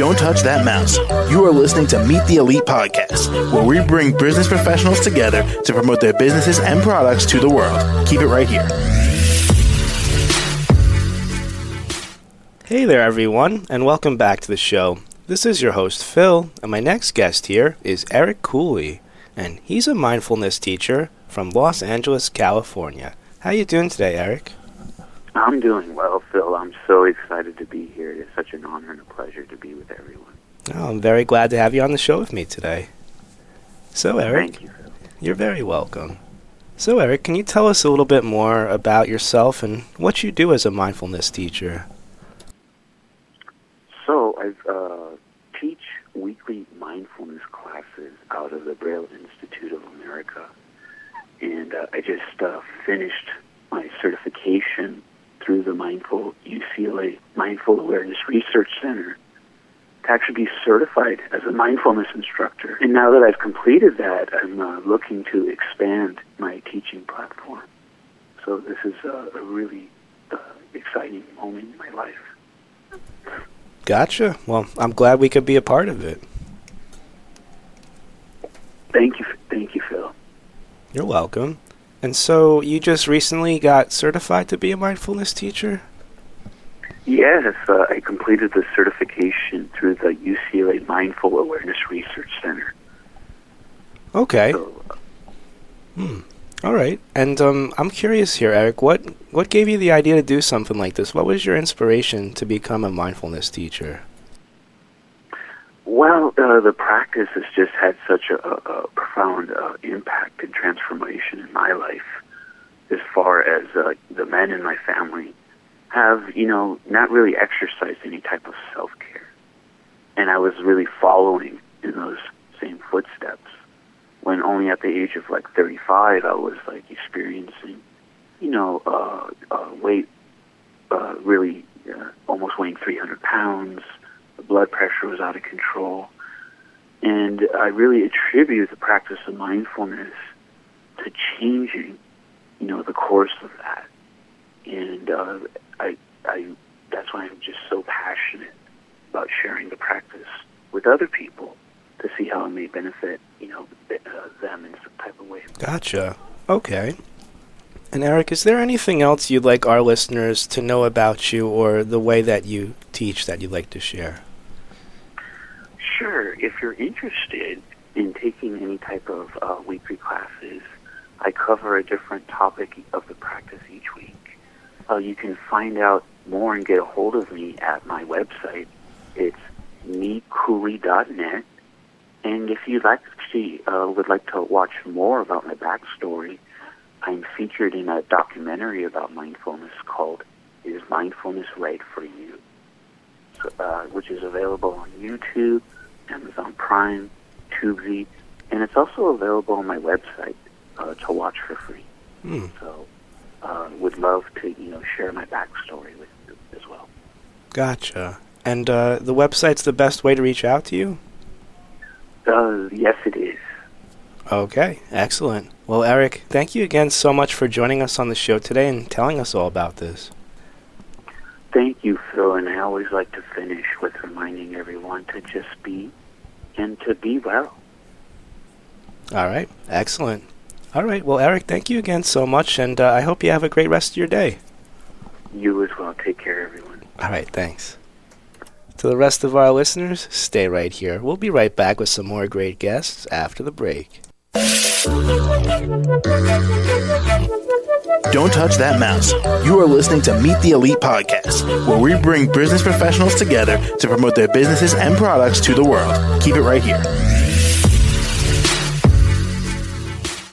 Don't touch that mouse. You are listening to Meet the Elite Podcast, where we bring business professionals together to promote their businesses and products to the world. Keep it right here. Hey there, everyone, and welcome back to the show. This is your host, Phil, and my next guest here is Eric Cooley, and he's a mindfulness teacher from Los Angeles, California. How you doing today, Eric? I'm doing well, Phil. I'm so excited to be here. It's such an honor and a pleasure to be with everyone. Oh, I'm very glad to have you on the show with me today. So, Eric, thank you, Phil. You're very welcome. So, Eric, can you tell us a little bit more about yourself and what you do as a mindfulness teacher? So, I teach weekly mindfulness classes out of the Braille Institute of America, and I just finished my certification through the UCLA Mindful Awareness Research Center to actually be certified as a mindfulness instructor. And now that I've completed that, I'm looking to expand my teaching platform. So this is a really exciting moment in my life. Gotcha. Well, I'm glad we could be a part of it. Thank you, Phil. You're welcome. And so you just recently got certified to be a mindfulness teacher? Yes, I completed the certification through the UCLA Mindful Awareness Research Center. Okay. So, all right. And I'm curious here, Eric, what gave you the idea to do something like this? What was your inspiration to become a mindfulness teacher? Well, the practice has just had such a profound impact and transformation in my life as far as the men in my family have, not really exercised any type of self-care. And I was really following in those same footsteps when only at the age of 35 I was experiencing, weight really almost weighing 300 pounds. The blood pressure was out of control, and I really attribute the practice of mindfulness to changing, the course of that. And I that's why I'm just so passionate about sharing the practice with other people to see how it may benefit, them in some type of way. Gotcha. Okay. And Eric, is there anything else you'd like our listeners to know about you or the way that you teach that you'd like to share? Sure. If you're interested in taking any type of weekly classes, I cover a different topic of the practice each week. You can find out more and get a hold of me at my website. It's mecooley.net. And if you would like to watch more about my backstory, I'm featured in a documentary about mindfulness called Is Mindfulness Right For You?, which is available on YouTube, Amazon Prime, Tubi, and it's also available on my website to watch for free. So would love to share my backstory with you as well. Gotcha. And the website's the best way to reach out to you? Yes, it is. Okay, excellent. Well, Eric, thank you again so much for joining us on the show today and telling us all about this. Thank you, Phil, and I always like to finish with reminding everyone to just be and to be well. All right, excellent. All right, well, Eric, thank you again so much, and I hope you have a great rest of your day. You as well. Take care, everyone. All right, thanks. To the rest of our listeners, stay right here. We'll be right back with some more great guests after the break. Don't touch that mouse. You are listening to Meet the Elite Podcast, where we bring business professionals together to promote their businesses and products to the world. Keep it right here.